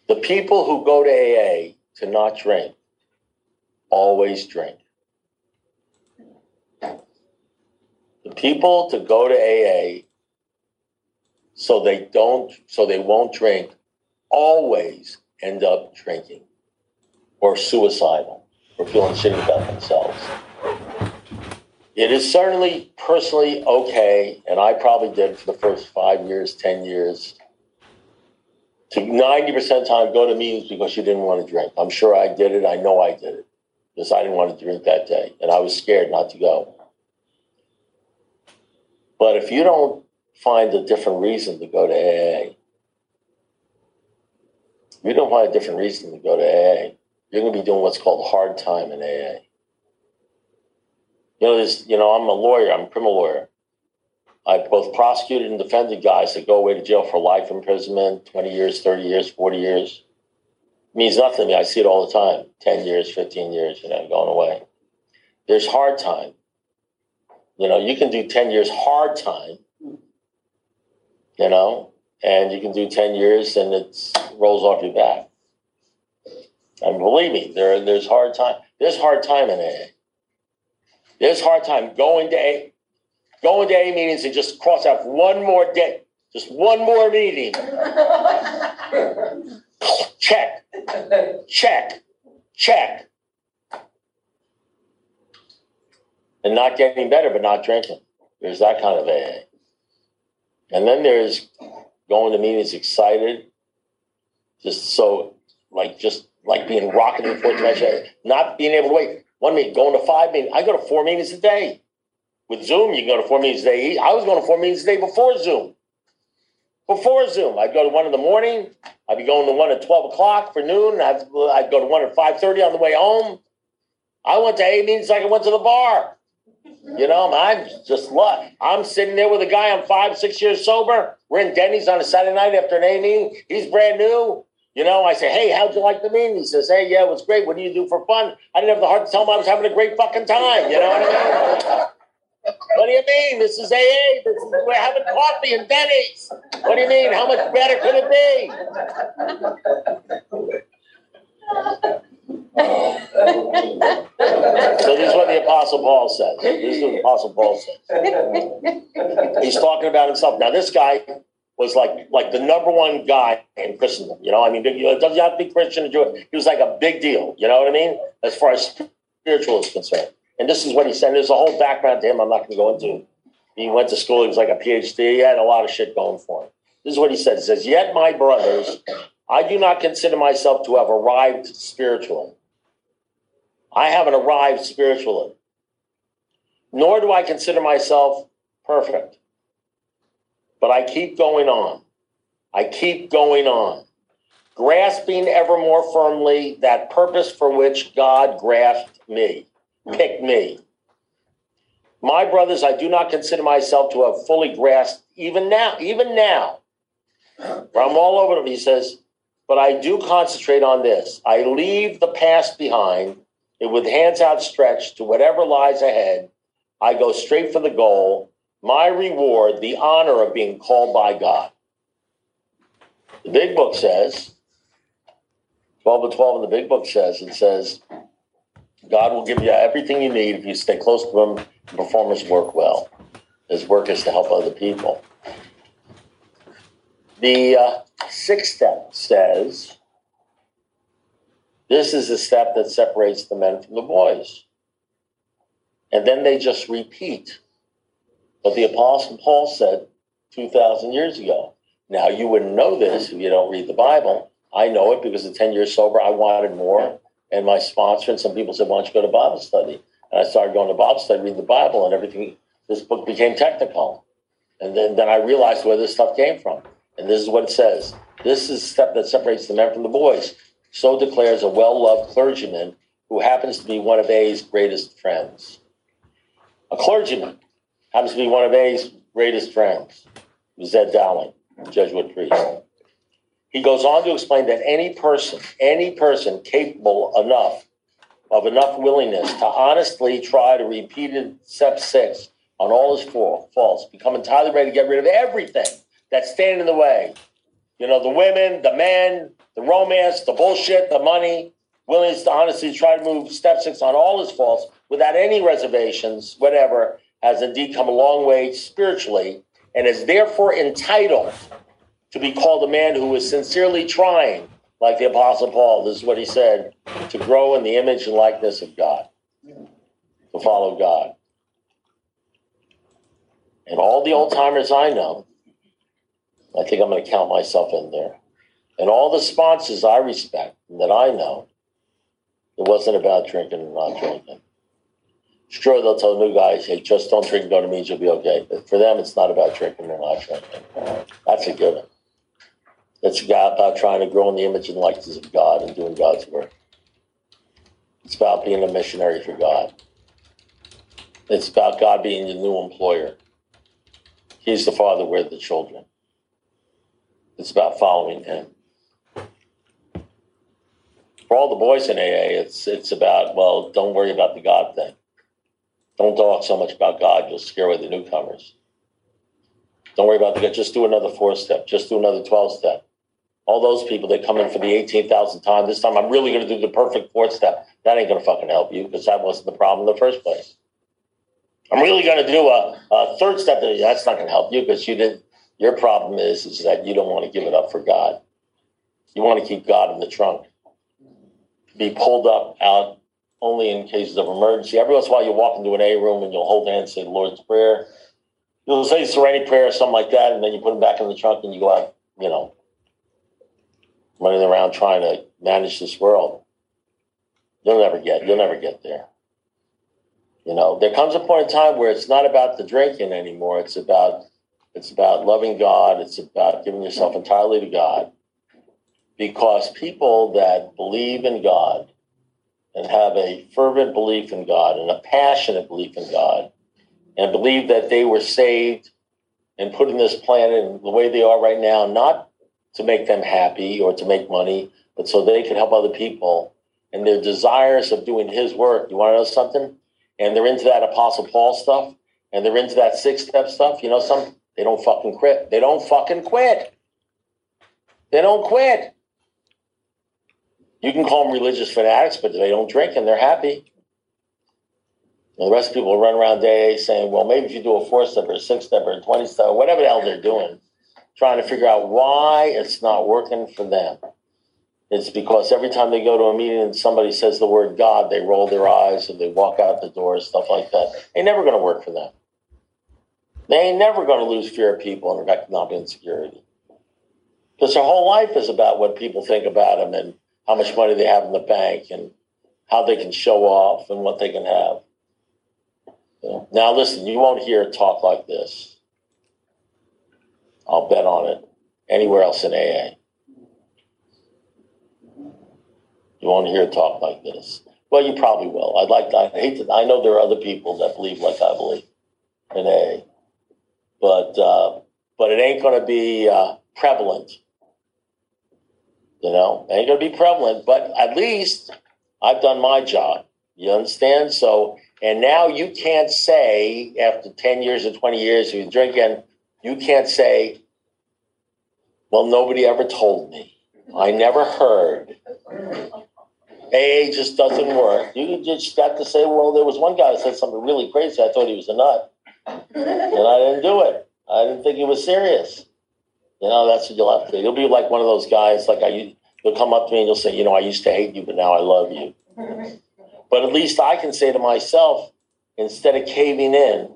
The people who go to A A to not drink always drink. The people to go to A A so they don't, so they won't drink always end up drinking. Or suicidal, or feeling shitty about themselves. It is certainly personally okay, and I probably did for the first five years, ten years, to ninety percent of the time go to meetings because you didn't want to drink. I'm sure I did it. I know I did it because I didn't want to drink that day, and I was scared not to go. But if you don't find a different reason to go to A A, if you don't find a different reason to go to A A, you're going to be doing what's called hard time in A A. You know, this, you know, I'm a lawyer. I'm a criminal lawyer. I both prosecuted and defended guys that go away to jail for life imprisonment, twenty years, thirty years, forty years. It means nothing to me. I see it all the time. ten years, fifteen years, you know, going away. There's hard time. You know, you can do ten years hard time, you know, and you can do ten years and it rolls off your back. And believe me, there, there's hard time. There's hard time in A A. There's hard time going to A A, going to A A meetings and just cross out one more day, just one more meeting. Check, check, check. And not getting better, but not drinking. There's that kind of A A. And then there's going to meetings excited, just so, like, just. Like being rocketed for treasure, not being able to wait. One meeting, going to five meetings. I go to four meetings a day. With Zoom, you can go to four meetings a day. I was going to four meetings a day before Zoom. Before Zoom, I'd go to one in the morning. I'd be going to one at twelve o'clock for noon. I'd, I'd go to one at five thirty on the way home. I went to eight meetings like I went to the bar. You know, I'm just lucky. I'm sitting there with a guy. I'm five, six years sober. We're in Denny's on a Saturday night after an A meeting. He's brand new. You know, I say, hey, how'd you like the meeting? He says, hey, yeah, it was great. What do you do for fun? I didn't have the heart to tell him I was having a great fucking time. You know what I mean? What do you mean? This is A A. This is, we're having coffee in Denny's. What do you mean? How much better could it be? So this is what the Apostle Paul says. This is what the Apostle Paul says. He's talking about himself. Now, this guy was like like the number one guy in Christendom, you know? I mean, it doesn't have to be Christian or Jewish. He was like a big deal, you know what I mean? As far as spiritual is concerned. And this is what he said. There's a whole background to him I'm not going to go into. He went to school. He was like a P H D. He had a lot of shit going for him. This is what he said. He says, yet, my brothers, I do not consider myself to have arrived spiritually. I haven't arrived spiritually. Nor do I consider myself perfect. But I keep going on. I keep going on, grasping ever more firmly that purpose for which God grasped me, picked me. My brothers, I do not consider myself to have fully grasped even now, even now. From all over him, he says, but I do concentrate on this. I leave the past behind, and with hands outstretched to whatever lies ahead, I go straight for the goal, my reward, the honor of being called by God. The big book says, twelve to twelve in the big book says, it says, God will give you everything you need if you stay close to him and perform his work well. His work is to help other people. The uh, sixth step says, this is the step that separates the men from the boys. And then they just repeat what the Apostle Paul said two thousand years ago. Now, you wouldn't know this if you don't read the Bible. I know it because at ten years sober, I wanted more. And my sponsor and some people said, why don't you go to Bible study? And I started going to Bible study, read the Bible, and everything. This book became technical. And then, then I realized where this stuff came from. And this is what it says. This is the step that separates the men from the boys. So declares a well-loved clergyman who happens to be one of A's greatest friends. A clergyman happens to be one of A's greatest friends. Zed Dowling, Jesuit priest. He goes on to explain that any person, any person capable enough of enough willingness to honestly try to repeat step six on all his faults, become entirely ready to get rid of everything that's standing in the way. You know, the women, the men, the romance, the bullshit, the money, willingness to honestly try to move step six on all his faults without any reservations, whatever, has indeed come a long way spiritually and is therefore entitled to be called a man who is sincerely trying, like the Apostle Paul, this is what he said, to grow in the image and likeness of God, to follow God. And all the old-timers I know, I think I'm going to count myself in there, and all the sponsors I respect and that I know, it wasn't about drinking and not drinking. Sure, they'll tell new guys, hey, just don't drink, go to meetings, you'll be okay. But for them, it's not about drinking or not drinking. That's a given. It's about trying to grow in the image and likeness of God and doing God's work. It's about being a missionary for God. It's about God being your new employer. He's the father, we're the children. It's about following him. For all the boys in A A, it's it's about, well, don't worry about the God thing. Don't talk so much about God, you'll scare away the newcomers. Don't worry about the God. Just do another four-step. Just do another twelve-step. All those people that come in for the eighteen thousandth time, this time I'm really going to do the perfect fourth step. That ain't going to fucking help you because that wasn't the problem in the first place. I'm really going to do a, a third step. That's not going to help you because you didn't. Your problem is, is that you don't want to give it up for God. You want to keep God in the trunk. Be pulled up out only in cases of emergency. Every once in a while you walk into an A room and you'll hold hands, say the Lord's Prayer. You'll say the Serenity Prayer or something like that, and then you put them back in the trunk and you go out, you know, running around trying to manage this world. You'll never get, you'll never get there. You know, there comes a point in time where it's not about the drinking anymore. It's about, it's about loving God. It's about giving yourself entirely to God. Because people that believe in God and have a fervent belief in God and a passionate belief in God and believe that they were saved and put in this planet and the way they are right now, not to make them happy or to make money, but so they can help other people and they're desirous of doing his work. You want to know something? And they're into that Apostle Paul stuff and they're into that six-step stuff. You know something? They don't fucking quit. They don't fucking quit. They don't quit. You can call them religious fanatics, but they don't drink and they're happy. And the rest of people run around day saying, well, maybe if you do a four-step or a six-step or a twenty-step, whatever the hell they're doing, trying to figure out why it's not working for them. It's because every time they go to a meeting and somebody says the word God, they roll their eyes and they walk out the door, stuff like that. Ain't never going to work for them. They ain't never going to lose fear of people and economic insecurity. Because their whole life is about what people think about them and how much money they have in the bank and how they can show off and what they can have. Yeah. Now, listen, you won't hear talk like this. I'll bet on it. Anywhere else in A A. You won't hear talk like this. Well, you probably will. I'd like. I hate to. I know there are other people that believe like I believe in A, but uh, but it ain't going to be uh, prevalent. You know, it ain't going to be prevalent. But at least I've done my job. You understand? So, and now you can't say after ten years or twenty years you've been drinking, you can't say, well, nobody ever told me. I never heard. A A just doesn't work. You just got to say, well, there was one guy that said something really crazy. I thought he was a nut. And I didn't do it. I didn't think he was serious. You know, that's what you'll have to do. You'll be like one of those guys, like I, you'll come up to me and you'll say, you know, I used to hate you, but now I love you. But at least I can say to myself, instead of caving in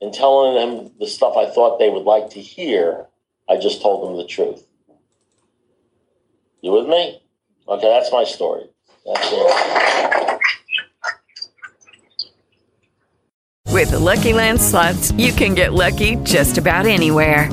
and telling them the stuff I thought they would like to hear, I just told them the truth. You with me? Okay, that's my story. That's it. With the Lucky Land Slots, you can get lucky just about anywhere.